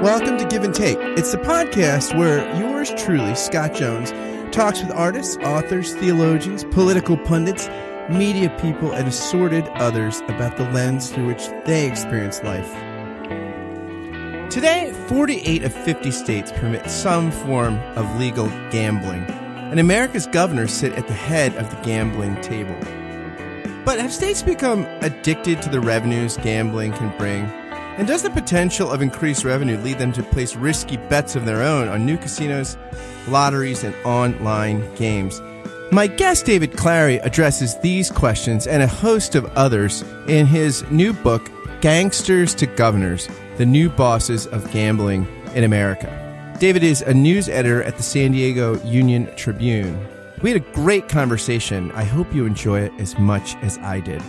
Welcome to Give and Take. It's the podcast where yours truly, Scott Jones, talks with artists, authors, theologians, political pundits, media people, and assorted others about the lens through which they experience life. Today, 48 of 50 states permit some form of legal gambling, and America's governors sit at the head of the gambling table. But have states become addicted to the revenues gambling can bring? And does the potential of increased revenue lead them to place risky bets of their own on new casinos, lotteries, and online games? My guest, David Clary, addresses these questions and a host of others in his new book, Gangsters to Governors: The New Bosses of Gambling in America. David is a news editor at the San Diego Union-Tribune. We had a great conversation. I hope you enjoy it as much as I did.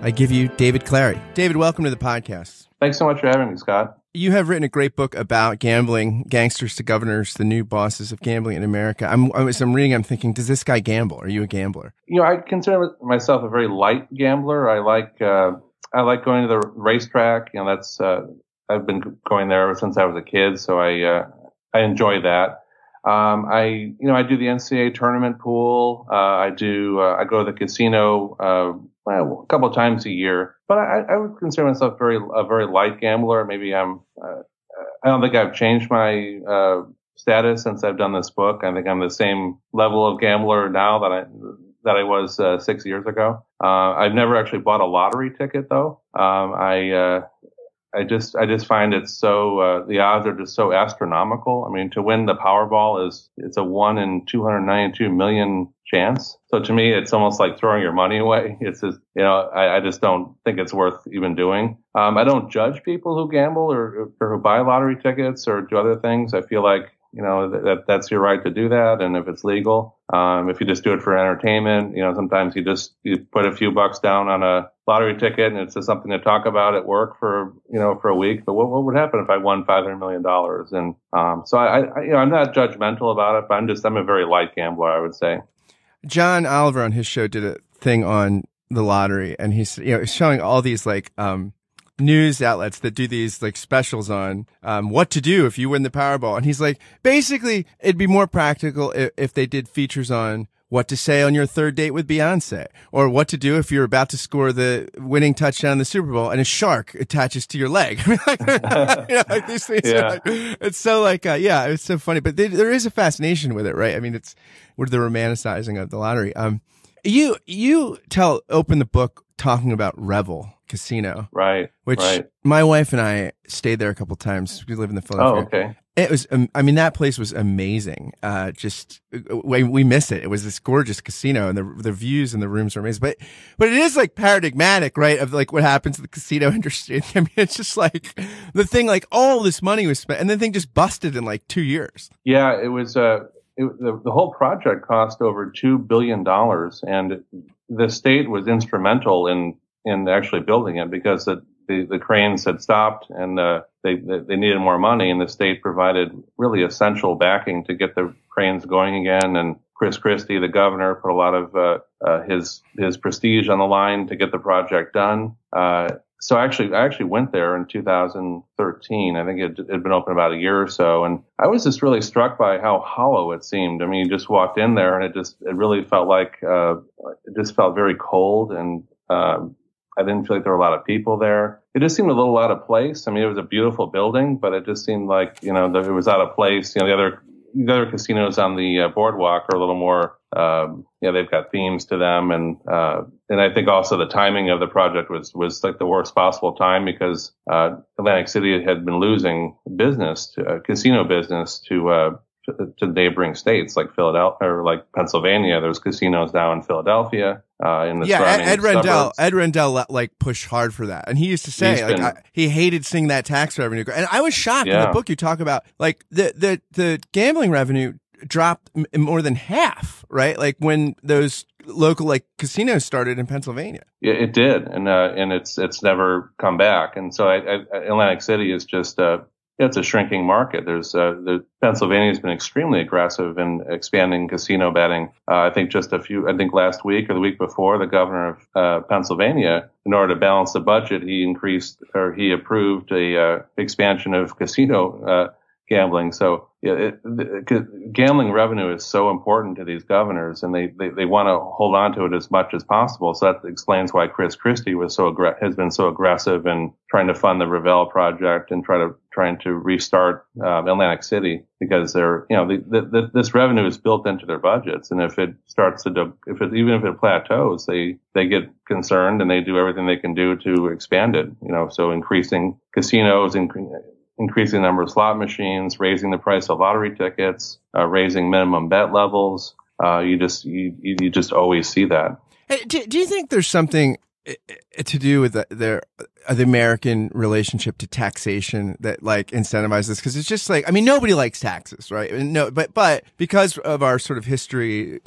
I give you David Clary. David, welcome to the podcast. Thanks so much for having me, Scott. You have written a great book about gambling, Gangsters to Governors, The New Bosses of Gambling in America. As I'm reading, I'm thinking, does this guy gamble? Are you a gambler? You know, I consider myself a very light gambler. I like going to the racetrack. You know, that's I've been going there ever since I was a kid, so I enjoy that. I do the NCAA tournament pool. I go to the casino, a couple of times a year, but I would consider myself a very light gambler. Maybe I don't think I've changed my, status since I've done this book. I think I'm the same level of gambler now that I was, 6 years ago. I've never actually bought a lottery ticket though. I just find it so the odds are just so astronomical. I mean, to win the Powerball it's a 1 in 292 million chance. So to me, it's almost like throwing your money away. It's just, you know, I just don't think it's worth even doing. I don't judge people who gamble or who buy lottery tickets or do other things. I feel like, you know, that's your right to do that, and if it's legal, if you just do it for entertainment, you know, sometimes you put a few bucks down on a lottery ticket, and it's just something to talk about at work for a week. But what would happen if I won $500 million? And so I'm not judgmental about it, but I'm a very light gambler, I would say. John Oliver on his show did a thing on the lottery, and he's, you know, showing all these like news outlets that do these like specials on what to do if you win the Powerball, and he's like, basically it'd be more practical if they did features on what to say on your third date with Beyonce, or what to do if you're about to score the winning touchdown in the Super Bowl and a shark attaches to your leg. I mean, like, you know, like these things. Yeah. It's so like, it's so funny, but there is a fascination with it, right? I mean, it's with the romanticizing of the lottery. You open the book talking about Revel Casino, right? Which my wife and I stayed there a couple times. We live in the Philadelphia. Oh, okay. It was, that place was amazing. We miss it. It was this gorgeous casino, and the views and the rooms were amazing. But it is like paradigmatic, right? Of like what happens to the casino industry. I mean, it's just like the thing, like all this money was spent, and the thing just busted in like 2 years. Yeah, it was. The whole project cost over $2 billion, and the state was instrumental in actually building it, because the cranes had stopped, and they needed more money, and the state provided really essential backing to get the cranes going again. And Chris Christie, the governor, put a lot of his prestige on the line to get the project done. So I actually went there in 2013. I think it had been open about a year or so, and I was just really struck by how hollow it seemed. I mean, you just walked in there, and it really felt like it felt very cold, and I didn't feel like there were a lot of people there. It just seemed a little out of place. I mean, it was a beautiful building, but it just seemed like, you know, that it was out of place. You know, the other casinos on the boardwalk are a little more, they've got themes to them. And I think also the timing of the project was like the worst possible time, because Atlantic City had been losing casino business to neighboring states like Philadelphia, or like Pennsylvania. There's casinos now in Philadelphia. Ed Rendell like pushed hard for that, and he used to say he hated seeing that tax revenue. And I was shocked in the book. You talk about like the gambling revenue dropped more than half, right? Like when those local like casinos started in Pennsylvania. Yeah, it did, and it's never come back. And so Atlantic City is just Yeah, it's a shrinking market. There's the Pennsylvania's been extremely aggressive in expanding casino betting. I think last week or the week before, the governor of Pennsylvania, in order to balance the budget, he approved a expansion of casino gambling. So gambling revenue is so important to these governors, and they want to hold on to it as much as possible. So that explains why Chris Christie was has been so aggressive in trying to fund the Revel project and trying to restart Atlantic City, because they're, you know, this revenue is built into their budgets, and if it starts to, even if it plateaus, they get concerned and they do everything they can do to expand it. You know, so increasing casinos, increasing the number of slot machines, raising the price of lottery tickets, raising minimum bet levels. You just always see that. Hey, do you think there's something to do with the American relationship to taxation that like incentivizes this? Because it's just like, I mean, nobody likes taxes, right? No, but because of our sort of history,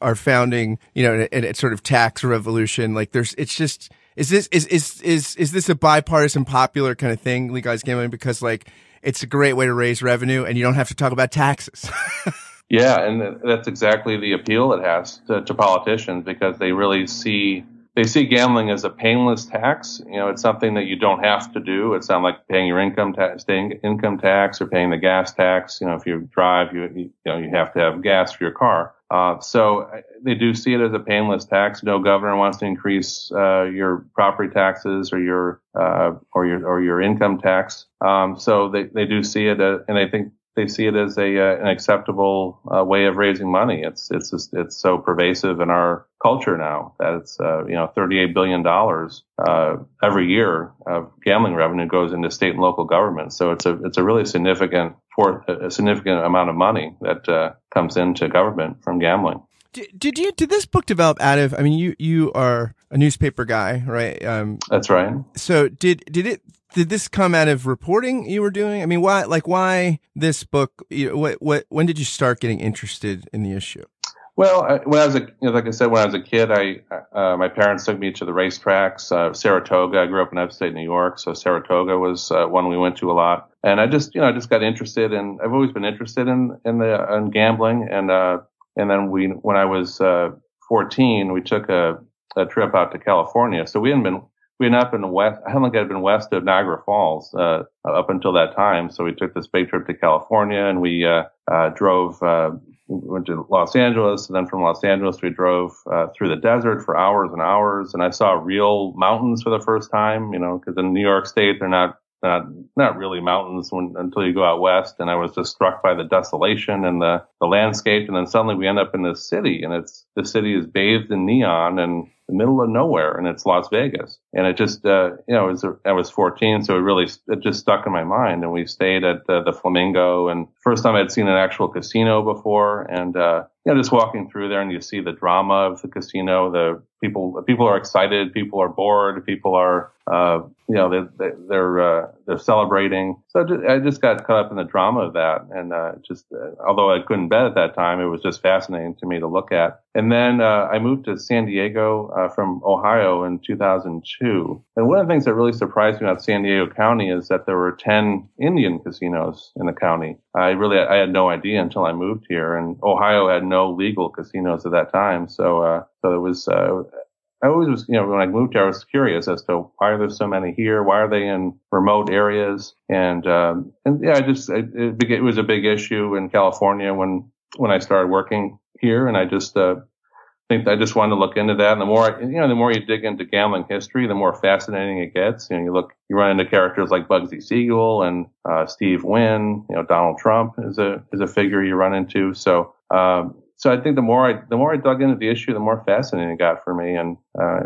our founding, you know, and it's sort of tax revolution, like there's, it's just, is this a bipartisan popular kind of thing, legalized gambling, because like it's a great way to raise revenue and you don't have to talk about taxes? Yeah, and that's exactly the appeal it has to politicians, because they really see. They see gambling as a painless tax. You know, it's something that you don't have to do. It's not like paying your income tax or paying the gas tax. You know, if you drive, you have to have gas for your car. So they do see it as a painless tax. No governor wants to increase your property taxes or your income tax. So they do see it, and I think they see it as an acceptable way of raising money. It's so pervasive in our culture now that it's $38 billion every year of gambling revenue goes into state and local governments. So it's a really significant amount of money that comes into government from gambling. Did this book develop out of? I mean, you are a newspaper guy, right? That's right. So did this come out of reporting you were doing? I mean, why this book? You know, when did you start getting interested in the issue? Well, when I was a kid, I my parents took me to the racetracks. Saratoga. I grew up in upstate New York, so Saratoga was one we went to a lot. And I just got interested in. I've always been interested in gambling, and then when I was 14, we took a trip out to California. So I don't think I'd been west of Niagara Falls up until that time. So we took this big trip to California, and we drove. Went to Los Angeles, and then from Los Angeles we drove through the desert for hours and hours. And I saw real mountains for the first time. You know, because in New York State they're not really mountains until you go out west. And I was just struck by the desolation and the landscape. And then suddenly we end up in this city, and the city is bathed in neon and the middle of nowhere, and it's Las Vegas. And it just, I was 14, so it just stuck in my mind. And we stayed at the Flamingo, and first time I'd seen an actual casino before. And, just walking through there, and you see the drama of the casino. The people are excited, people are bored, people are, they're celebrating. So I just got caught up in the drama of that. And, although I couldn't bet at that time, it was just fascinating to me to look at. And then, I moved to San Diego, from Ohio in 2002. And one of the things that really surprised me about San Diego County is that there were 10 Indian casinos in the county. I had no idea until I moved here, and Ohio had no legal casinos at that time. So it was, I always was, when I moved here, I was curious as to why are there so many here? Why are they in remote areas? It was a big issue in California when I started working here. And I just wanted to look into that. And the more you dig into gambling history, the more fascinating it gets. You know, you run into characters like Bugsy Siegel and Steve Wynn. You know, Donald Trump is a figure you run into. So I think the more I dug into the issue, the more fascinating it got for me. And,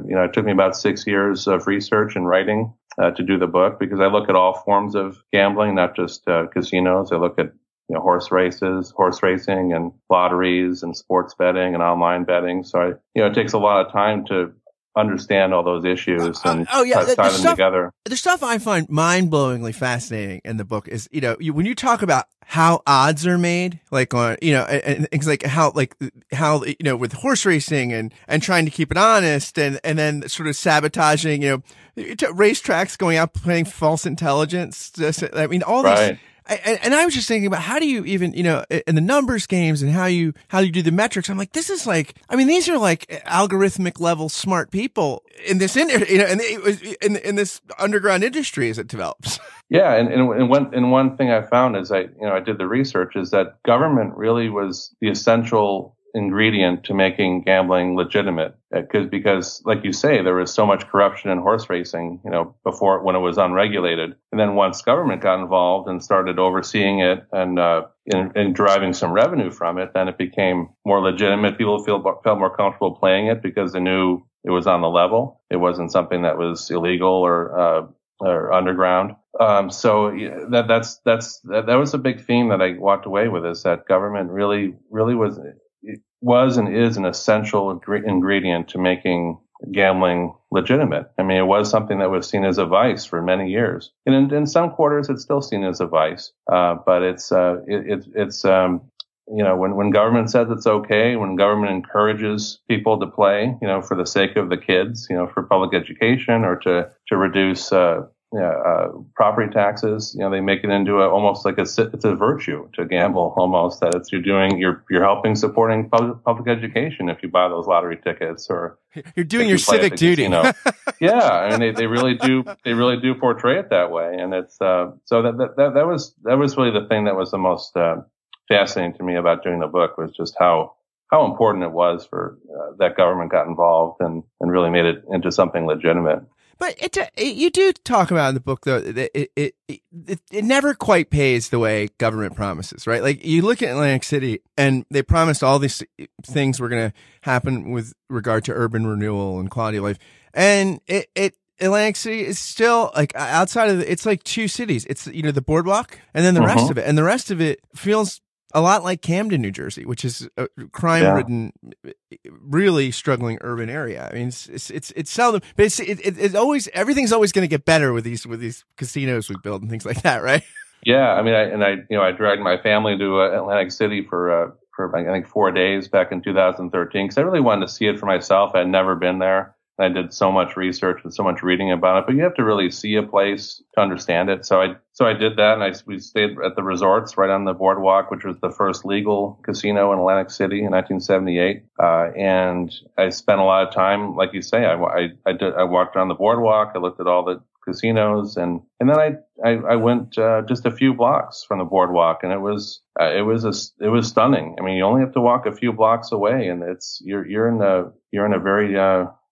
it took me about 6 years of research and writing to do the book, because I look at all forms of gambling, not just casinos. I look at, horse racing and lotteries and sports betting and online betting. So it takes a lot of time to understand all those isties and tie them together. The stuff I find mind-blowingly fascinating in the book is, you know, when you talk about how odds are made, like, on, you know, and it's like how, you know, with horse racing and trying to keep it honest and then sort of sabotaging, you know, racetracks going out playing false intelligence. I mean, all this. And I was just thinking about how do you even, you know, in the numbers games and how you do the metrics. I'm like, this is like, I mean, these are like algorithmic level smart people in this, you know, in this underground industry as it develops. Yeah. And one thing I found is I did the research is that government really was the essential ingredient to making gambling legitimate because like you say, there was so much corruption in horse racing, you know, before when it was unregulated. And then once government got involved and started overseeing it and driving some revenue from it, then it became more legitimate. People felt more comfortable playing it because they knew it was on the level. It wasn't something that was illegal or underground. So that was a big theme that I walked away with, is that government really was and is an essential ingredient to making gambling legitimate. I mean, it was something that was seen as a vice for many years, and in some quarters, it's still seen as a vice. But it's you know, when government says it's okay, when government encourages people to play, you know, for the sake of the kids, you know, for public education or to reduce property taxes, you know, they make it into it's a virtue to gamble, almost, that it's you're helping supporting public education if you buy those lottery tickets, or you're doing your civic duty. You know, yeah, I mean they really do portray it that way, and it's so that was really the thing that was the most fascinating to me about doing the book, was just how important it was for that government got involved and really made it into something legitimate. But you do talk about in the book, though, that it never quite pays the way government promises, right? Like, you look at Atlantic City, and they promised all these things were going to happen with regard to urban renewal and quality of life. And Atlantic City is still, like, outside of it's like two cities. It's, you know, the boardwalk and then the rest of it. And the rest of it feels a lot like Camden, New Jersey, which is a crime-ridden, really struggling urban area. I mean, it's seldom, but it's always, everything's always going to get better with these casinos we build and things like that, right? Yeah, I mean, I dragged my family to Atlantic City for I think 4 days back in 2013 because I really wanted to see it for myself. I'd never been there. I did so much research and so much reading about it, but you have to really see a place to understand it. So I did that, and we stayed at the resorts right on the boardwalk, which was the first legal casino in Atlantic City in 1978. And I spent a lot of time, like you say, I walked around the boardwalk, I looked at all the casinos, and then I went just a few blocks from the boardwalk, and it was stunning. I mean, you only have to walk a few blocks away, and you're in a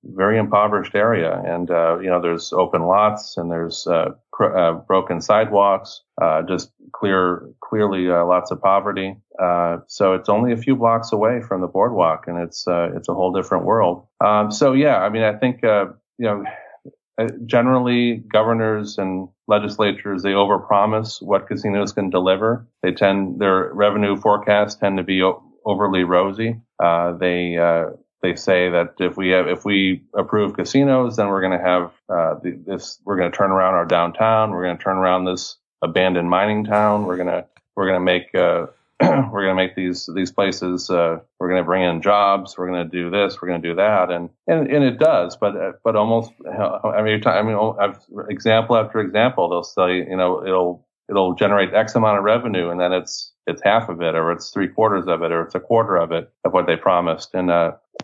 very impoverished area, and you know, there's open lots, and there's broken sidewalks, just clearly lots of poverty. So it's only a few blocks away from the boardwalk, and it's a whole different world. So yeah, I mean, I think you know, generally governors and legislatures, they overpromise what casinos can deliver. Their revenue forecasts tend to be overly rosy. They say that if we approve casinos, then we're going to have we're going to turn around our downtown. We're going to turn around this abandoned mining town. We're going to make we're going to make these places. We're going to bring in jobs. We're going to do this. We're going to do that. And it does. But almost every time, I mean, I've, example after example, they'll say, you know, it'll generate X amount of revenue, and then it's half of it, or it's three quarters of it, or it's a quarter of it, of what they promised. And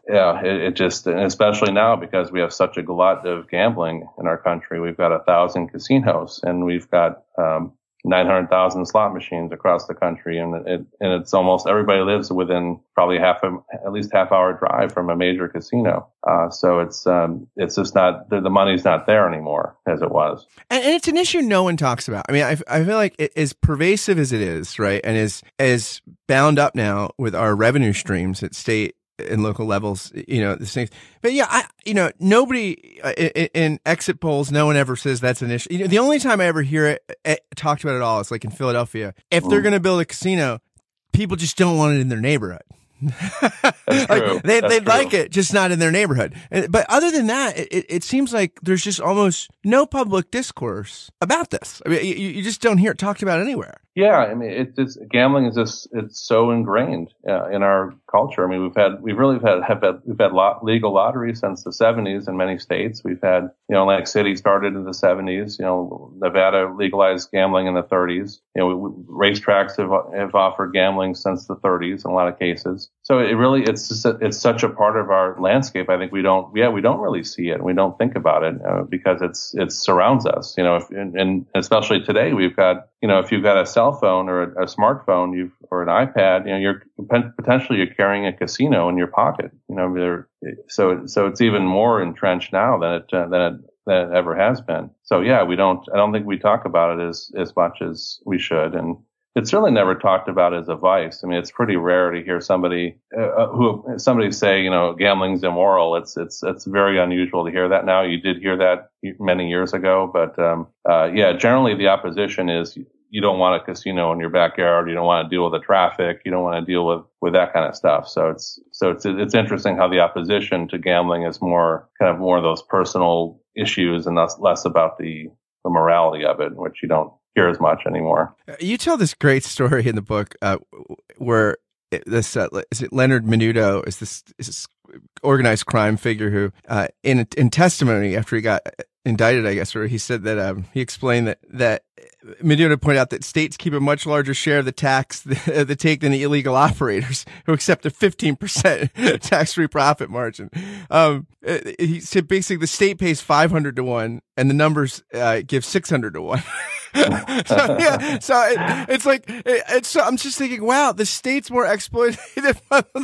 yeah, it just, and especially now, because we have such a glut of gambling in our country. We've got 1,000 casinos, and we've got 900,000 slot machines across the country, and it's almost everybody lives within probably at least half hour drive from a major casino. So it's just not, the money's not there anymore as it was. And it's an issue no one talks about. I mean, I feel like it, as pervasive as it is, right, and is bound up now with our revenue streams at state in local levels, you know, the things. But yeah, nobody in exit polls, no one ever says that's an issue. You know, the only time I ever hear it talked about at all is like in Philadelphia. If they're going to build a casino, people just don't want it in their neighborhood. They'd like it, just not in their neighborhood. But other than that, it seems like there's just almost no public discourse about this. I mean, you just don't hear it talked about anywhere. Yeah, I mean, gambling is so ingrained in our culture. I mean, we've had legal lottery since the 70s in many states. We've had, Atlantic City started in the 70s. Nevada legalized gambling in the 30s. Racetracks have offered gambling since the 30s in a lot of cases. So it's such a part of our landscape. I think we don't really see it. We don't think about it because it surrounds us. And especially today, we've got, if you've got a cell phone or a smartphone, or an iPad, you're potentially carrying a casino in your pocket. So it's even more entrenched now than it ever has been. So yeah, I don't think we talk about it as much as we should, and it's certainly never talked about as a vice. I mean, it's pretty rare to hear somebody say, gambling's immoral. It's very unusual to hear that now. You did hear that many years ago, but generally the opposition is, you don't want a casino in your backyard. You don't want to deal with the traffic. You don't want to deal with that kind of stuff. So it's interesting how the opposition to gambling is more of those personal issues and less about the morality of it, which you don't hear as much anymore. You tell this great story in the book where this is it Leonard Menudo is this organized crime figure who in testimony after he got indicted, I guess, where he said that he explained that Menudo pointed out that states keep a much larger share of the tax they take than the illegal operators, who accept a 15% tax-free profit margin. He said basically the state pays 500 to 1, and the numbers give 600 to 1. So I'm just thinking, wow, the state's more exploitative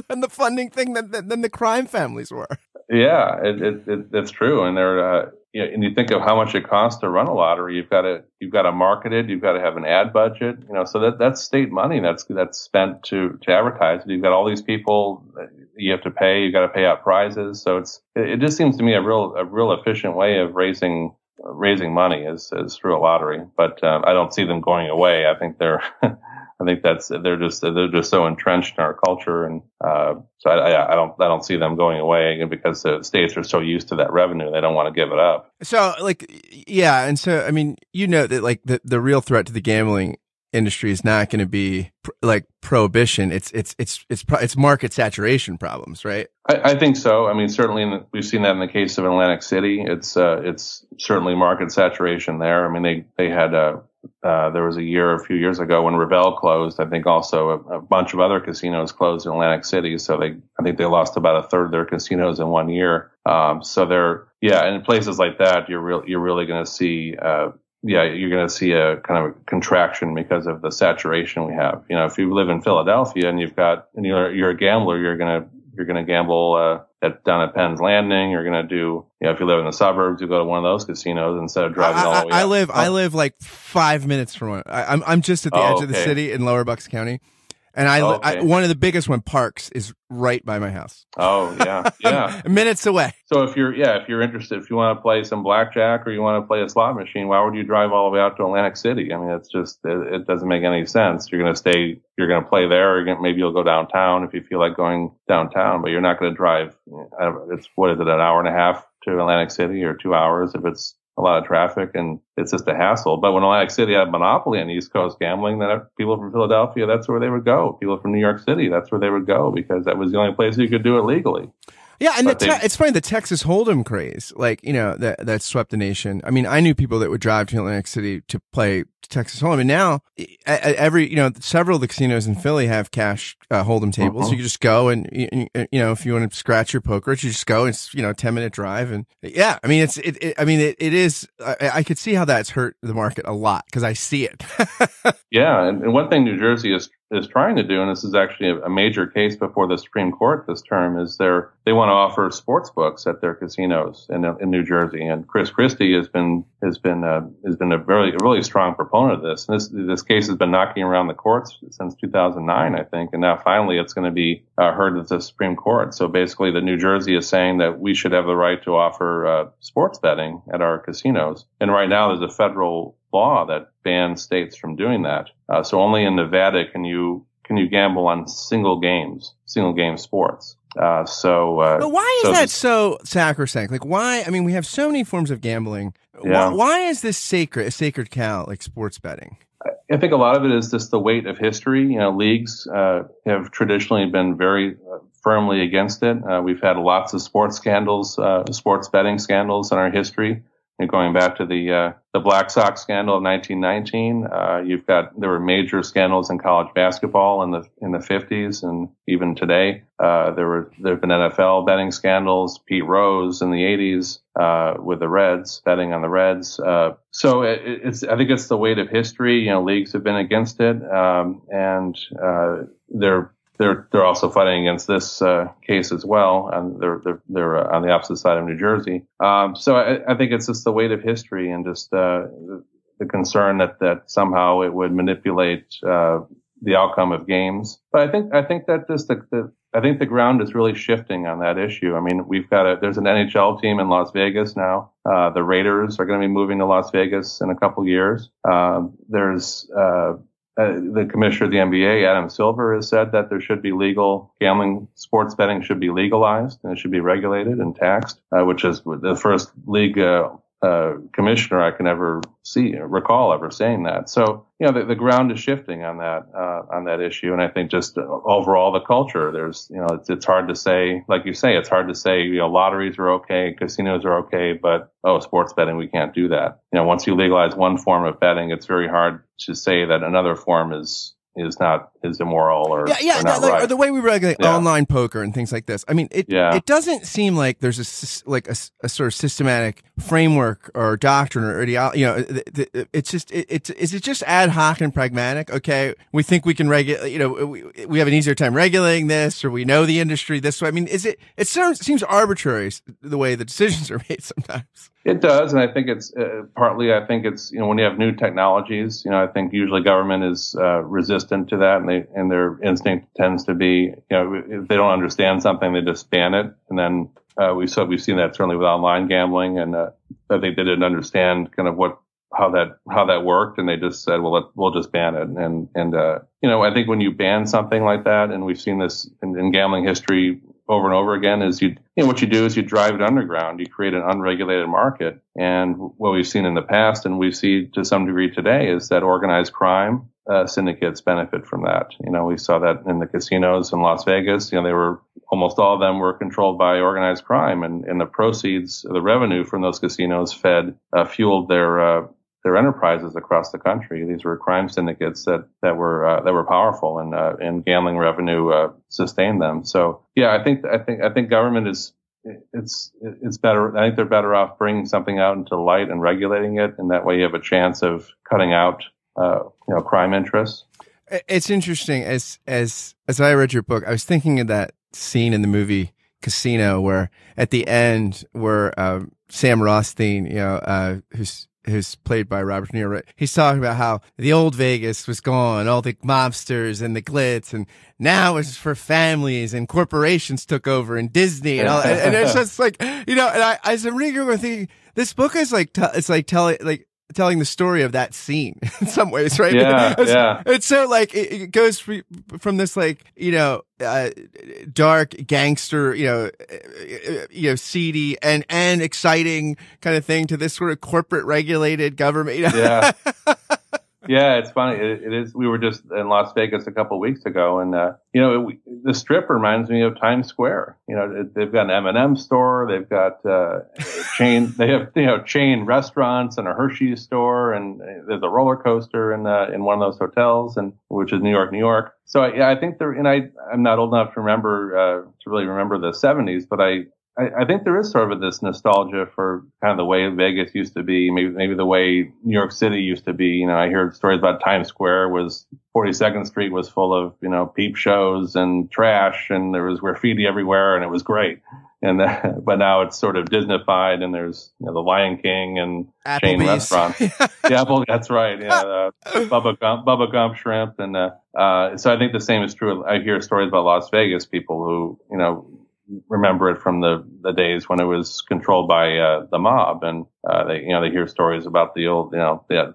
on the funding thing than the crime families were. Yeah, it's true, and they're. And you think of how much it costs to run a lottery. You've got to market it. You've got to have an ad budget. So that's state money that's spent to advertise. You've got all these people you have to pay. You've got to pay out prizes. So it just seems to me a real efficient way of raising money is through a lottery. But I don't see them going away. I think they're. I think they're just so entrenched in our culture, and so I don't see them going away because the states are so used to that revenue, they don't want to give it up. So I mean, that the real threat to the gambling industry is not going to be prohibition. It's market saturation problems, right? I think so. I mean, certainly we've seen that in the case of Atlantic City. It's certainly market saturation there. I mean, they had there was a few years ago when Revel closed. I think also a bunch of other casinos closed in Atlantic City. So I think they lost about a third of their casinos in 1 year. And in places like that, you're really going to see, you're going to see a kind of a contraction because of the saturation we have. If you live in Philadelphia and you're a gambler, you're going to gamble, down at Penn's Landing. You're going to do, if you live in the suburbs, you go to one of those casinos instead of driving all the way up. I live like 5 minutes from one. I'm just at the edge of the city in Lower Bucks County. And one of the biggest one, Parks, is right by my house. Oh, yeah. Yeah. Minutes away. So if you're interested, if you want to play some blackjack or you want to play a slot machine, why would you drive all the way out to Atlantic City? I mean, it doesn't make any sense. You're going to stay, you're going to play there, or maybe you'll go downtown if you feel like going downtown, but you're not going to drive. It's, an hour and a half to Atlantic City, or 2 hours if it's a lot of traffic, and it's just a hassle. But when Atlantic City had a monopoly on East Coast gambling, then people from Philadelphia, that's where they would go. People from New York City, that's where they would go, because that was the only place you could do it legally. Yeah, and it's funny, the Texas Hold'em craze, that swept the nation. I mean, I knew people that would drive to Atlantic City to play Texas Hold'em, and now several of the casinos in Philly have cash Hold'em tables. So you just go and if you want to scratch your poker, you just go. It's 10-minute drive, and yeah, I mean it is. I could see how that's hurt the market a lot because I see it. Yeah, and one thing New Jersey is trying to do, and this is actually a major case before the Supreme Court this term, is they want to offer sports books at their casinos in New Jersey. And Chris Christie has been a really, really strong proponent of this. And this case has been knocking around the courts since 2009, I think, and now finally it's going to be heard at the Supreme Court. So basically, the New Jersey is saying that we should have the right to offer sports betting at our casinos. And right now, there's a federal law that bans states from doing that. So only in Nevada can you can you gamble on single game sports? But why is that so sacrosanct? Like, why? I mean, we have so many forms of gambling. Yeah. Why is this sacred cow, like sports betting? I think a lot of it is just the weight of history. You know, leagues have traditionally been very firmly against it. We've had lots of sports scandals, sports betting scandals in our history. And going back to the Black Sox scandal of 1919, there were major scandals in college basketball in the 50s, and even today there have been NFL betting scandals. Pete Rose in the 80s with the Reds, betting on the Reds. So I think it's the weight of history. You know, leagues have been against it, and they're also fighting against this case as well, and they're on the opposite side of New Jersey. So I think it's just the weight of history and just the concern that somehow it would manipulate the outcome of games. But I think the ground is really shifting on that issue. I mean, there's an NHL team in Las Vegas now. The Raiders are going to be moving to Las Vegas in a couple years. The commissioner of the NBA, Adam Silver, has said that there should be legal gambling, sports betting should be legalized and it should be regulated and taxed, which is the first league commissioner I can recall ever saying that. So, you know, the ground is shifting on that issue. And I think just overall the culture, it's hard to say, like you say, you know, lotteries are okay, casinos are okay, but, oh, sports betting, we can't do that. You know, once you legalize one form of betting, it's very hard to say that another form is immoral or not right. Or the way we regulate online poker and things like this. I mean, it doesn't seem like there's a sort of systematic framework or doctrine or ideology. You know, is it just ad hoc and pragmatic? Okay, we think we can regulate. You know, we have an easier time regulating this, or we know the industry this way. I mean, it seems arbitrary the way the decisions are made sometimes. It does, and I think it's partly. I think it's, you know, when you have new technologies, you know, I think usually government is resistant to that, and their instinct tends to be, you know, if they don't understand something, they just ban it. And then we've seen that certainly with online gambling, and that they didn't understand kind of how that worked, and they just said, well, we'll just ban it. And you know, I think when you ban something like that, and we've seen this in gambling history over and over again, what you do is you drive it underground. You create an unregulated market. And what we've seen in the past, and we see to some degree today, is that organized crime syndicates benefit from that. You know, we saw that in the casinos in Las Vegas. You know, almost all of them were controlled by organized crime, and the proceeds, the revenue from those casinos fueled their enterprises across the country. These were crime syndicates that were powerful, and gambling revenue sustained them. So yeah, I think government is better. I think they're better off bringing something out into light and regulating it, and that way you have a chance of cutting out you know, crime interests. It's interesting. As I read your book, I was thinking of that scene in the movie Casino, where at the end, where Sam Rothstein, you know, who's played by Robert De Niro. He's talking about how the old Vegas was gone, all the mobsters and the glitz, and now it's for families, and corporations took over, and Disney and all. And it's just like, you know, and I was reading and thinking, this book is like, telling the story of that scene in some ways, right? Yeah, it's so like it goes from this, like, you know, dark gangster, you know, seedy and exciting kind of thing to this sort of corporate regulated government. You know? Yeah, yeah, it's funny. It is. We were just in Las Vegas a couple of weeks ago, and you know, the Strip reminds me of Times Square. You know, they've got an M&M store, they've got chain restaurants and a Hershey's store, and there's a roller coaster in one of those hotels, and which is New York. So yeah, I think I'm not old enough to remember to really remember the 70s, but I think there is sort of this nostalgia for kind of the way Vegas used to be, maybe the way New York City used to be. You know, I heard stories about Times Square 42nd Street was full of, you know, peep shows and trash, and there was graffiti everywhere, and it was great. But now it's sort of Disneyfied, and there's, you know, the Lion King and chain restaurants. Yeah, that's right. Yeah, Bubba Gump shrimp, and so I think the same is true. I hear stories about Las Vegas people who, you know, remember it from the days when it was controlled by the mob, and they hear stories about the old,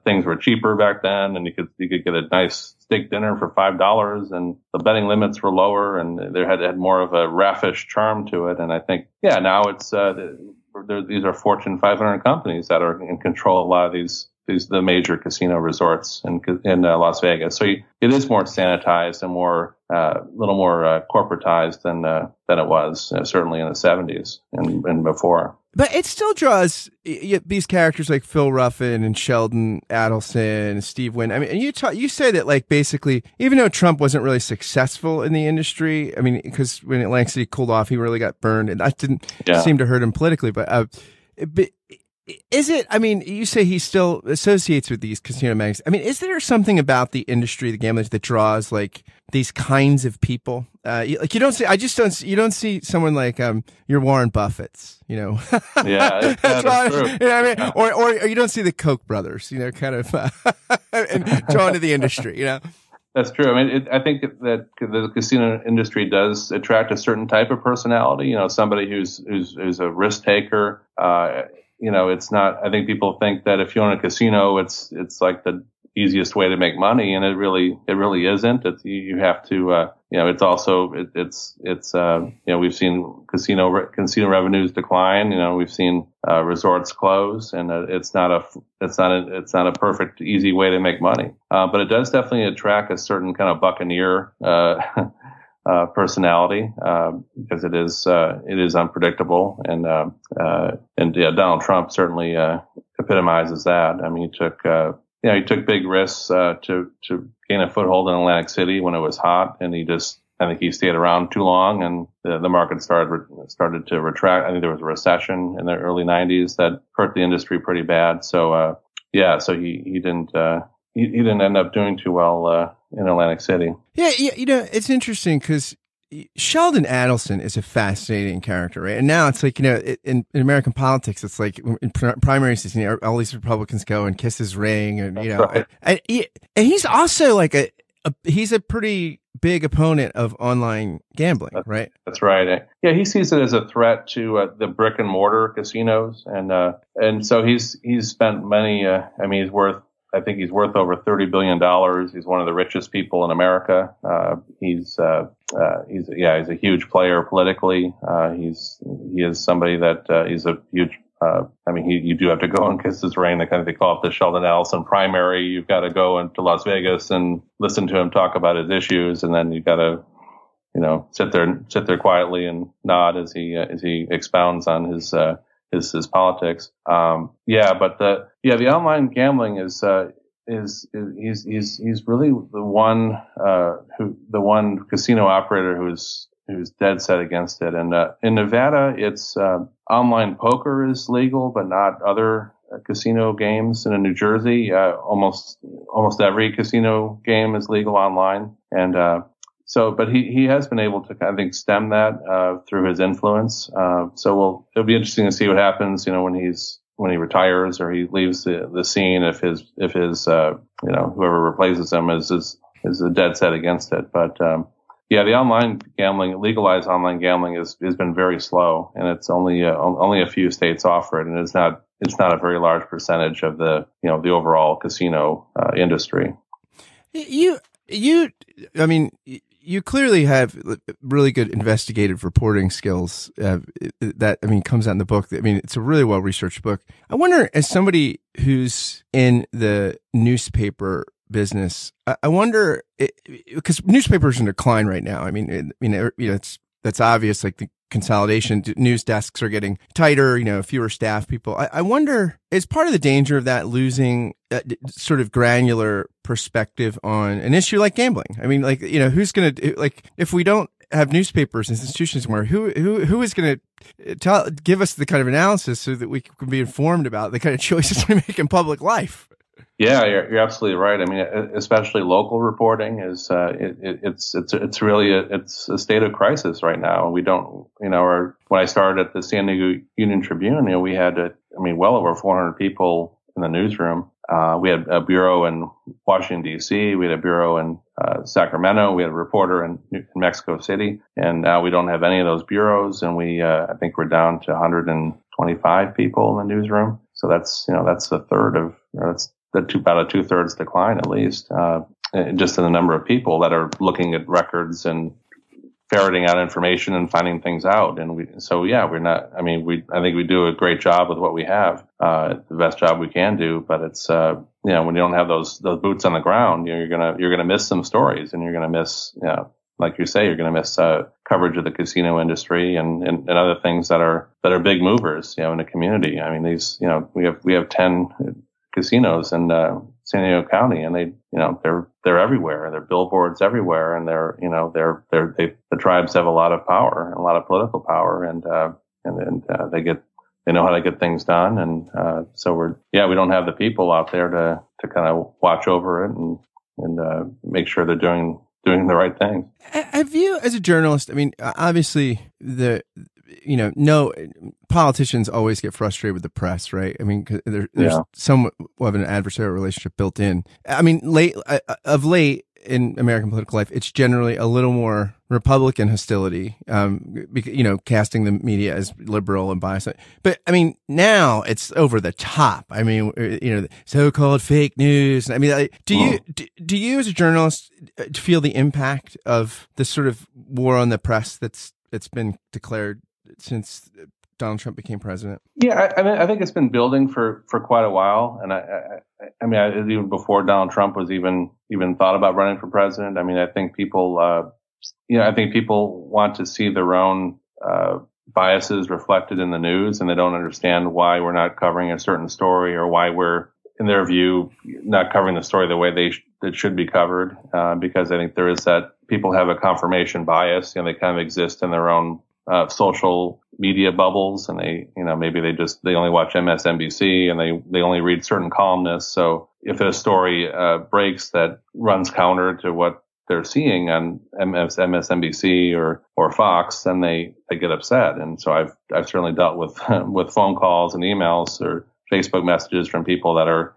things were cheaper back then, and you could get a nice steak dinner for $5, and the betting limits were lower, and there had more of a raffish charm to it. And I think, now it's these are Fortune 500 companies that are in control of a lot of these the major casino resorts in Las Vegas. So it is more sanitized and more a little more corporatized than it was certainly in the 70s and before. But it still draws these characters like Phil Ruffin and Sheldon Adelson and Steve Wynn. I mean, and you say that, like, basically, even though Trump wasn't really successful in the industry, I mean, because when Atlantic City cooled off, he really got burned, and that didn't seem to hurt him politically. But is it? I mean, you say he still associates with these casino magnates. I mean, is there something about the industry, the gambling, that draws like these kinds of people? Like, you don't see. I just don't. You don't see someone like your Warren Buffett's. Yeah, that's true. You know what I mean? Or you don't see the Koch brothers. Kind of and drawn to the industry. That's true. I mean, I think that the casino industry does attract a certain type of personality. Somebody who's a risk taker. It's not. I think people think that if you own a casino, it's like the easiest way to make money, and it really isn't. You have to. It's also it's. We've seen casino revenues decline. We've seen resorts close, and it's not a perfect easy way to make money. But it does definitely attract a certain kind of buccaneer personality, because it is unpredictable. And Donald Trump certainly, epitomizes that. I mean, he took big risks, to gain a foothold in Atlantic City when it was hot. And I think he stayed around too long, and the market started to retract. I think there was a recession in the early 90s that hurt the industry pretty bad. So he didn't end up doing too well, in Atlantic City. Yeah, it's interesting because Sheldon Adelson is a fascinating character, right? And now it's like, in American politics, it's like in primaries, all these Republicans go and kiss his ring, and right. and he's also like he's a pretty big opponent of online gambling, right? That's right. Yeah, he sees it as a threat to the brick and mortar casinos, and so he's spent money. He's worth over $30 billion. He's one of the richest people in America. He's a huge player politically. He is somebody that he's a huge. You do have to go and kiss his ring. They call it the Sheldon Adelson primary. You've got to go into Las Vegas and listen to him talk about his issues, and then you've got to, sit there quietly and nod as he expounds on his. Is politics. But the online gambling is he's really the one casino operator who's dead set against it. And in Nevada, it's online poker is legal, but not other casino games. And in New Jersey, almost every casino game is legal online. And but he has been able to, I think, stem that through his influence. It'll be interesting to see what happens, when he retires or he leaves the scene, if whoever replaces him is a dead set against it. But the legalized online gambling has been very slow, and it's only a few states offer it, and it's not a very large percentage of the overall casino industry. You clearly have really good investigative reporting skills that comes out in the book. It's a really well-researched book. I wonder, as somebody who's in the newspaper business, I wonder, because newspapers are in decline right now. That's obvious, like the consolidation, news desks are getting tighter, fewer staff people. I wonder, is part of the danger of that losing sort of granular perspective on an issue like gambling? Who's going to, if we don't have newspapers, institutions more, who is going to give us the kind of analysis so that we can be informed about the kind of choices we make in public life? Yeah, you're absolutely right. Especially local reporting is it's a state of crisis right now. We don't, when I started at the San Diego Union-Tribune, we had well over 400 people in the newsroom. We had a bureau in Washington D.C. We had a bureau in Sacramento. We had a reporter in Mexico City, and now we don't have any of those bureaus. And we, I think we're down to 125 people in the newsroom. So that's, you know, that's a third of, you know, that's the about a 2/3 decline at least, just in the number of people that are looking at records and ferreting out information and finding things out. And we're not, I mean, I think we do a great job with what we have, the best job we can do, but it's, you know, when you don't have those boots on the ground, you're going to miss some stories, and you're going to miss, you know, like you say, you're going to miss coverage of the casino industry and other things that are big movers, you know, in the community. I mean, these, you know, we have 10 casinos in San Diego County, and they, you know, they're everywhere. They're billboards everywhere, and the tribes have a lot of power and a lot of political power, and they know how to get things done, and so we don't have the people out there to kind of watch over it and make sure they're doing the right thing. Have you, as a journalist, I mean, obviously politicians always get frustrated with the press, right? I mean, there's somewhat of an adversarial relationship built in. I mean, of late in American political life, it's generally a little more Republican hostility, you know, casting the media as liberal and biased. But I mean, now it's over the top. I mean, you know, so-called fake news. I mean, do you as a journalist feel the impact of this sort of war on the press that's been declared since Donald Trump became president? Yeah, I mean, I think it's been building for quite a while, and I mean, even before Donald Trump was even thought about running for president. I mean, I think people, want to see their own biases reflected in the news, and they don't understand why we're not covering a certain story, or why we're, in their view, not covering the story the way it should be covered. Because I think there is that people have a confirmation bias, and they kind of exist in their own social media bubbles, and they, you know, maybe they only watch MSNBC, and they only read certain columnists. So if a story breaks that runs counter to what they're seeing on MSNBC or Fox, then they get upset. And so I've certainly dealt with phone calls and emails or Facebook messages from people that are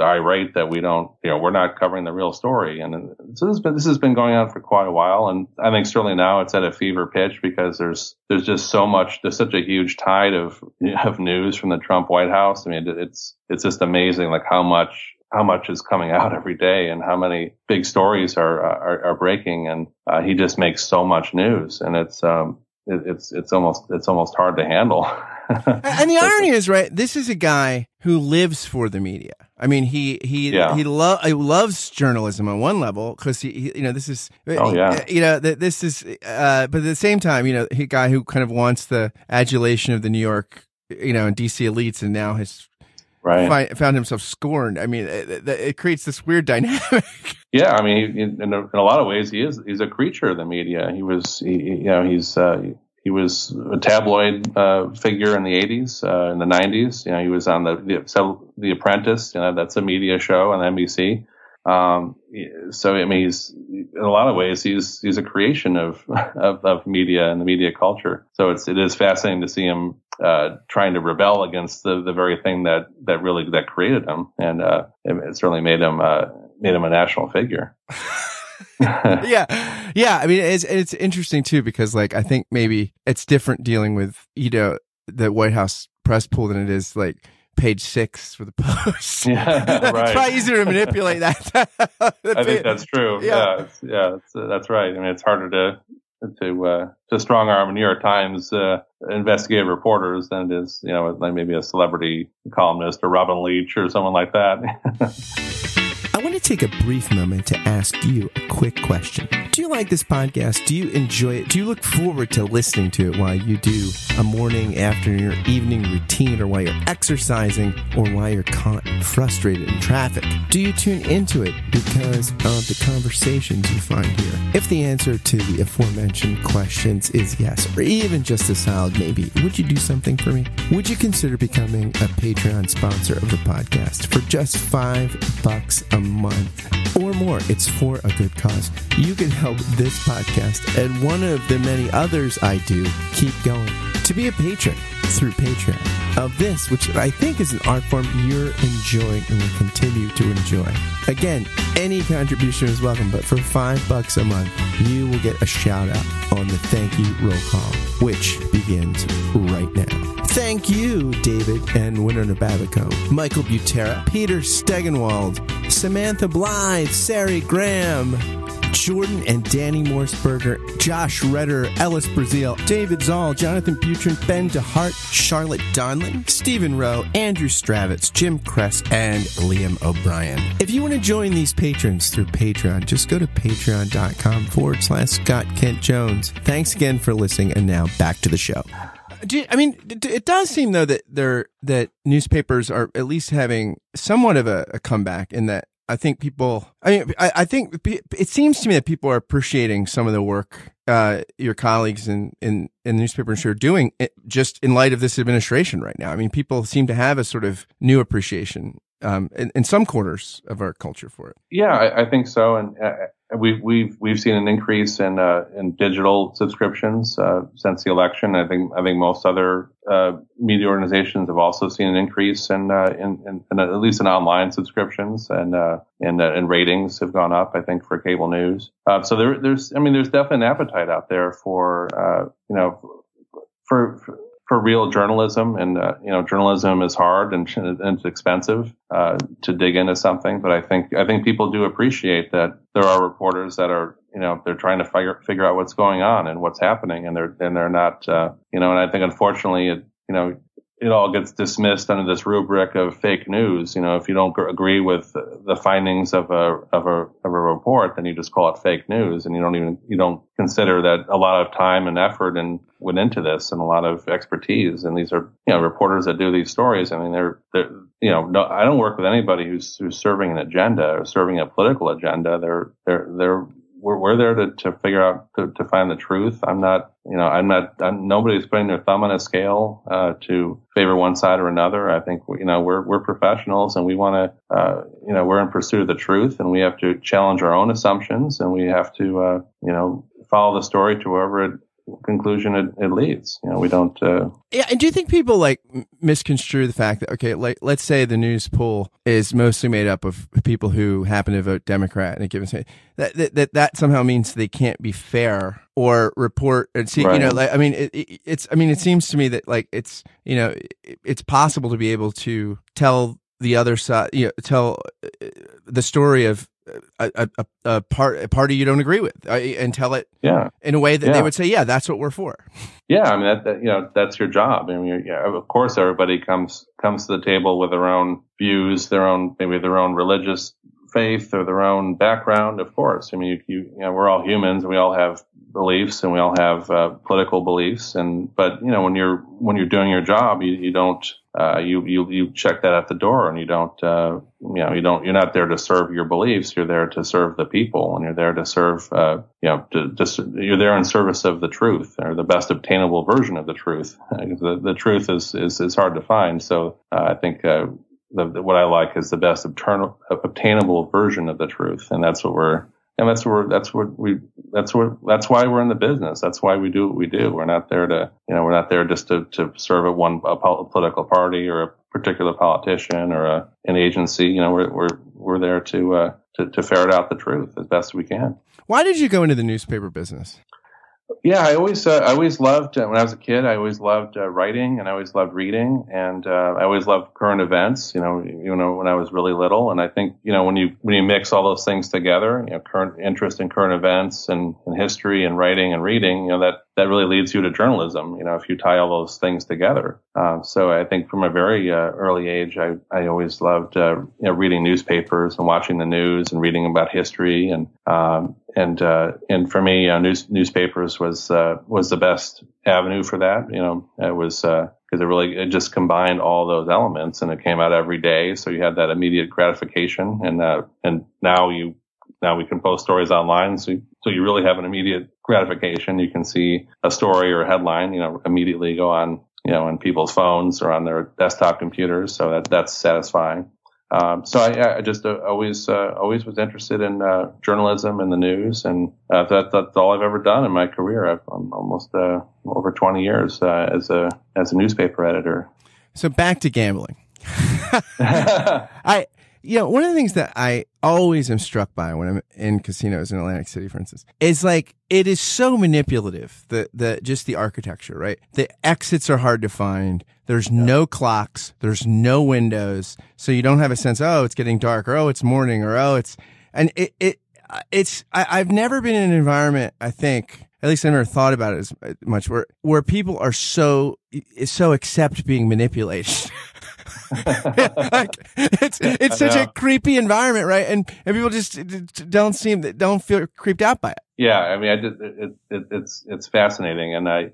irate that we don't, you know, we're not covering the real story. And so this has been going on for quite a while. And I think certainly now it's at a fever pitch, because there's just so much, there's such a huge tide of news from the Trump White House. I mean, it's just amazing, like how much is coming out every day, and how many big stories are breaking. And he just makes so much news, and it's almost hard to handle. And the irony is, right, this is a guy who lives for the media. I mean, he loves journalism on one level, because but at the same time, you know, he guy who kind of wants the adulation of the New York, you know, and DC elites, and now has found himself scorned. I mean, it creates this weird dynamic. Yeah, I mean, in a lot of ways, he's a creature of the media. He was a tabloid figure in the 80s, in the 90s. You know, he was on the Apprentice. You know, that's a media show on NBC. So I mean, he's in a lot of ways a creation of media and the media culture. So it is fascinating to see him trying to rebel against the very thing that created him, and it certainly made him a national figure. Yeah. I mean, it's interesting too, because like I think maybe it's different dealing with, you know, the White House press pool than it is like page 6 for the Post. Yeah, right. It's probably easier to manipulate that. I think that's true. That's right. I mean, it's harder to strong arm a New York Times investigative reporters than it is, you know, like maybe a celebrity columnist or Robin Leach or someone like that. I want to take a brief moment to ask you a quick question. Do you like this podcast? Do you enjoy it? Do you look forward to listening to it while you do a morning, afternoon, or evening routine, or while you're exercising, or while you're caught frustrated in traffic? Do you tune into it because of the conversations you find here? If the answer to the aforementioned questions is yes, or even just a solid maybe, would you do something for me? Would you consider becoming a Patreon sponsor of the podcast for just $5 a month or more? It's for a good cause. You can help this podcast and one of the many others I do keep going. To be a patron, through Patreon of this, which I think is an art form you're enjoying and will continue to enjoy. Again, any contribution is welcome, but for $5 a month, you will get a shout out on the thank you roll call, which begins right now. Thank you, David and Winona Babico, Michael Butera, Peter Stegenwald, Samantha Blythe, Sari Graham, Jordan and Danny Morseberger, Josh Redder, Ellis Brazil, David Zoll, Jonathan Butrin, Ben DeHart, Charlotte Donlin, Stephen Rowe, Andrew Stravitz, Jim Kress, and Liam O'Brien. If you want to join these patrons through Patreon, just go to patreon.com/ScottKentJones. Thanks again for listening, and now back to the show. I mean, it does seem, though, that newspapers are at least having somewhat of a comeback in that I think people – I think it seems to me that people are appreciating some of the work your colleagues in the newspaper industry are doing just in light of this administration right now. I mean, people seem to have a sort of new appreciation in some quarters of our culture for it. Yeah, I think so. And we've seen an increase in digital subscriptions since the election. I think most other media organizations have also seen an increase in at least in online subscriptions, and ratings have gone up, I think, for cable news. So there's definitely an appetite out there for real journalism, and journalism is hard and it's expensive to dig into something, but I think people do appreciate that there are reporters that are, they're trying to figure out what's going on and what's happening, and they're not, and I think unfortunately it all gets dismissed under this rubric of fake news. If you don't agree with the findings of a report, then you just call it fake news, and you don't consider that a lot of time and effort and went into this, and a lot of expertise. And these are, reporters that do these stories. I mean, they're I don't work with anybody who's serving an agenda or serving a political agenda. We're there to figure out, to find the truth. Nobody's putting their thumb on a scale to favor one side or another. I think, we're professionals, and we want to, we're in pursuit of the truth, and we have to challenge our own assumptions, and we have to, follow the story to wherever conclusion it leads. We don't. Yeah, and do you think people misconstrue the fact that let's say the news pool is mostly made up of people who happen to vote Democrat in a given state, that somehow means they can't be fair or report? And see, right. It seems to me that it's possible to be able to tell the other side, tell the story of a party you don't agree with, and tell it in a way that they would say, yeah, that's what we're for. Yeah, I mean, that's your job. I mean, of course, everybody comes to the table with their own views, their own religious faith or their own background. Of course, I mean, we're all humans, and we all have beliefs, and we all have political beliefs. But when you're doing your job, you don't. You check that at the door, and you're not there to serve your beliefs. You're there to serve the people, and you're there to serve, you're there in service of the truth, or the best obtainable version of the truth. The truth is hard to find. So I think, what I like is the best obtainable version of the truth. And that's why we're in the business. That's why we do what we do. We're not there to, we're not there just to serve a political party or a particular politician or an agency. We're there to ferret out the truth as best we can. Why did you go into the newspaper business? Yeah, I always loved, when I was a kid, I always loved writing, and I always loved reading, and I always loved current events, when I was really little. And I think, when you mix all those things together, current interest in current events and history and writing and reading, that really leads you to journalism, if you tie all those things together. So I think from a very early age, I always loved, reading newspapers and watching the news and reading about history. And for me, newspapers was the best avenue for that. It was, because it just combined all those elements, and it came out every day. So you had that immediate gratification, and now we can post stories online. So you really have an immediate gratification. You can see a story or a headline, immediately go on, on people's phones or on their desktop computers. So that's satisfying. So I just always was interested in journalism and the news, and that's all I've ever done in my career. I'm almost over 20 years as a newspaper editor. So back to gambling. One of the things that I always am struck by when I'm in casinos in Atlantic City, for instance, is like it is so manipulative. The architecture, right? The exits are hard to find. There's no clocks. There's no windows, so you don't have a sense. Oh, it's getting dark, or oh, it's morning, or oh, it's and it's. I've never been in an environment, I think. At least I never thought about it as much, where people are so accept being manipulated. Like, it's such a creepy environment, right? And people just don't feel creeped out by it. Yeah, I mean, it's fascinating, and I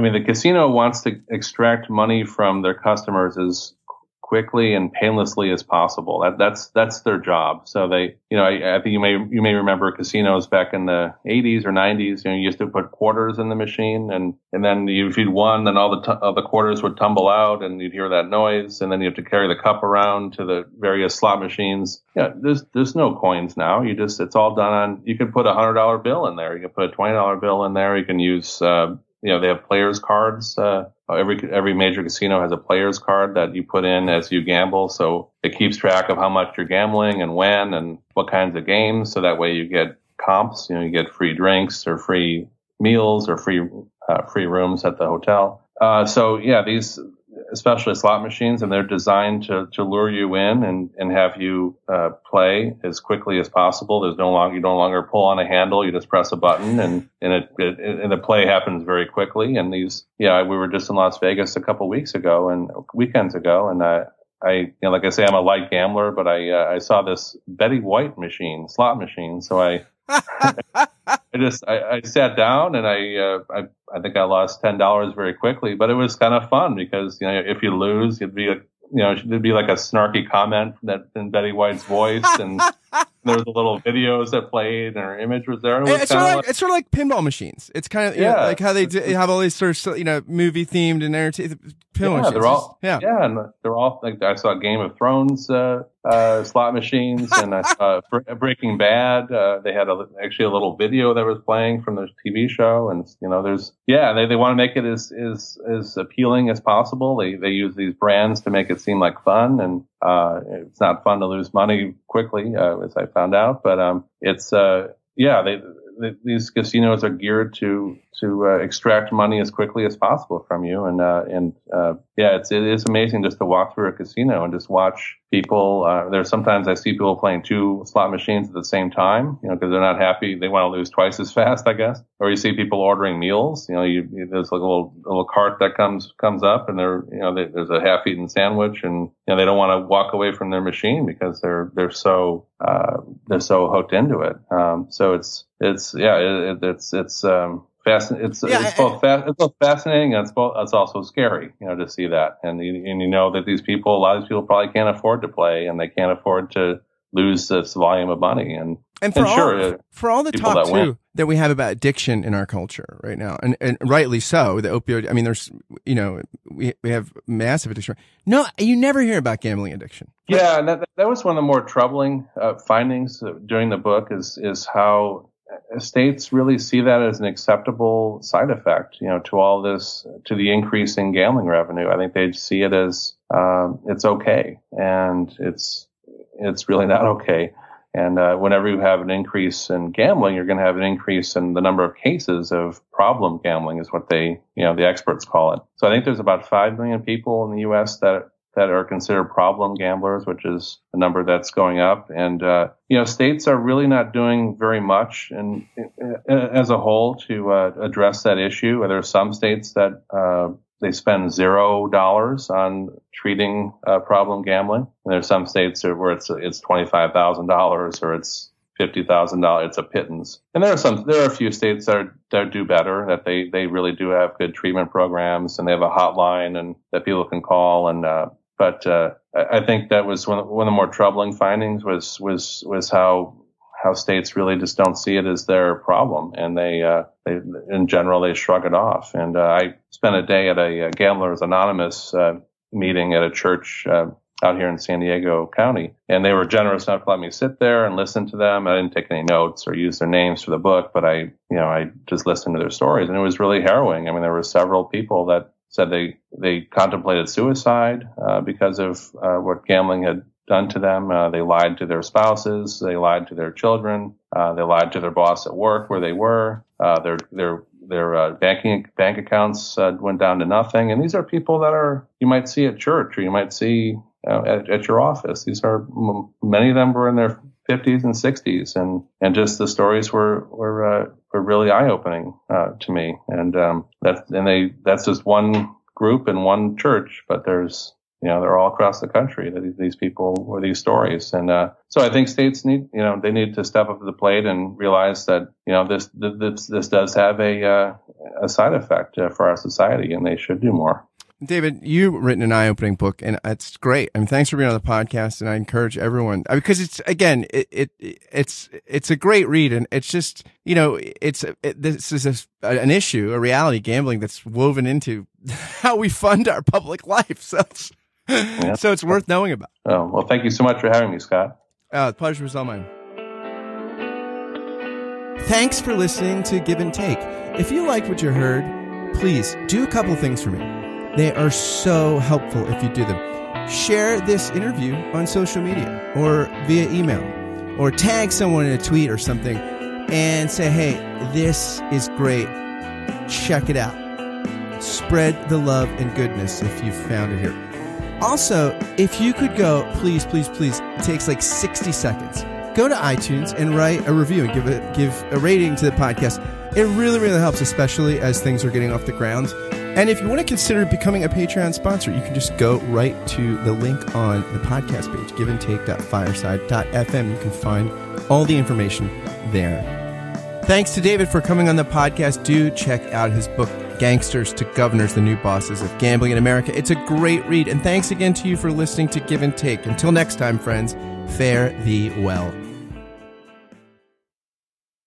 mean, the casino wants to extract money from their customers as quickly and painlessly as possible. That's their job. So they, I think you may remember casinos back in the 80s or 90s. You used to put quarters in the machine, and then if you'd won, then all the quarters would tumble out, and you'd hear that noise, and then you have to carry the cup around to the various slot machines. Yeah, there's no coins now. It's all done on. You could put a $100 bill in there. You can put a $20 bill in there. You can use. They have players cards. Every major casino has a players card that you put in as you gamble. So it keeps track of how much you're gambling and when and what kinds of games. So that way you get comps, you get free drinks or free meals or free rooms at the hotel. These, especially slot machines, and they're designed to lure you in and have you play as quickly as possible. You no longer pull on a handle, you just press a button and the play happens very quickly. And we were just in Las Vegas a couple weeks ago and weekends ago, and I like I say, I'm a light gambler, but I saw this Betty White slot machine, so I I sat down and I think I lost $10 very quickly, but it was kind of fun because if you lose, it'd be like a snarky comment that in Betty White's voice, and there was the little videos that played, and her image was there. It's sort of like pinball machines. It's kind of like how they have all these sort of movie themed and entertainment pinball machines. And they're all like, I saw Game of Thrones slot machines, and I saw Breaking Bad. They had a little video that was playing from the TV show, and they want to make it as appealing as possible. They use these brands to make it seem like fun, and it's not fun to lose money quickly, as I found out. But these casinos are geared to extract money as quickly as possible from you, it is amazing just to walk through a casino and just watch people. There's sometimes I see people playing two slot machines at the same time, because they're not happy, they want to lose twice as fast, I guess. Or you see people ordering meals. There's like a little cart that comes up, and there's a half-eaten sandwich, and they don't want to walk away from their machine because they're so hooked into it. So it's fascinating. It's both fascinating and it's also scary, to see that. And that these people, a lot of these people probably can't afford to play, and they can't afford to lose this volume of money. And for all the talk that we have about addiction in our culture right now, and rightly so, the opioid. I mean, there's we have massive addiction. No, you never hear about gambling addiction. Yeah, and that was one of the more troubling findings during the book is how states really see that as an acceptable side effect, to all this, to the increase in gambling revenue. I think they see it as it's okay, and it's really not okay. And whenever you have an increase in gambling, you're going to have an increase in the number of cases of problem gambling, is what they, the experts call it. So I think there's about 5 million people in the U.S. that are considered problem gamblers, which is a number that's going up. And, states are really not doing very much as a whole to address that issue. There are some states that they spend $0 on treating problem gambling. And there's some states where it's $25,000 or it's $50,000. It's a pittance. And there are a few states that do better, that they really do have good treatment programs, and they have a hotline and that people can call. And but I think that was one of the more troubling findings was how states really just don't see it as their problem, and they in general they shrug it off. And I spent a day at a Gamblers Anonymous meeting at a church out here in San Diego County. And they were generous enough to let me sit there and listen to them. I didn't take any notes or use their names for the book, but I just listened to their stories, and it was really harrowing. I mean, there were several people that said they contemplated suicide because of what gambling had done to them. They lied to their spouses. They lied to their children. They lied to their boss at work where they were. Their bank accounts went down to nothing. And these are people that are, you might see at church, or you might see at your office. These are, many of them were in their 50s and 60s, and just the stories were really eye-opening to me. And that's just one group and one church, but there's, they're all across the country, these people or these stories. And so I think states need, they need to step up to the plate and realize that, this does have a side effect for our society, and they should do more. David, you've written an eye-opening book, and it's great. I mean, thanks for being on the podcast, and I encourage everyone, because it's, again, it's a great read, and it's just, this is an issue, a reality, gambling, that's woven into how we fund our public life. So it's worth knowing about. Oh, well, thank you so much for having me, Scott. The pleasure was all mine. Thanks for listening to Give and Take. If you like what you heard, please do a couple of things for me. They are so helpful if you do them. Share this interview on social media or via email, or tag someone in a tweet or something and say, hey, this is great. Check it out. Spread the love and goodness if you found it here. Also, if you could go, please, please, please, it takes like 60 seconds. Go to iTunes and write a review and give a rating to the podcast. It really, really helps, especially as things are getting off the ground. And if you want to consider becoming a Patreon sponsor, you can just go right to the link on the podcast page, giveandtake.fireside.fm. You can find all the information there. Thanks to David for coming on the podcast. Do check out his book, Gangsters to Governors: The New Bosses of Gambling in America. It's a great read. And thanks again to you for listening to Give and Take. Until next time, friends, fare thee well.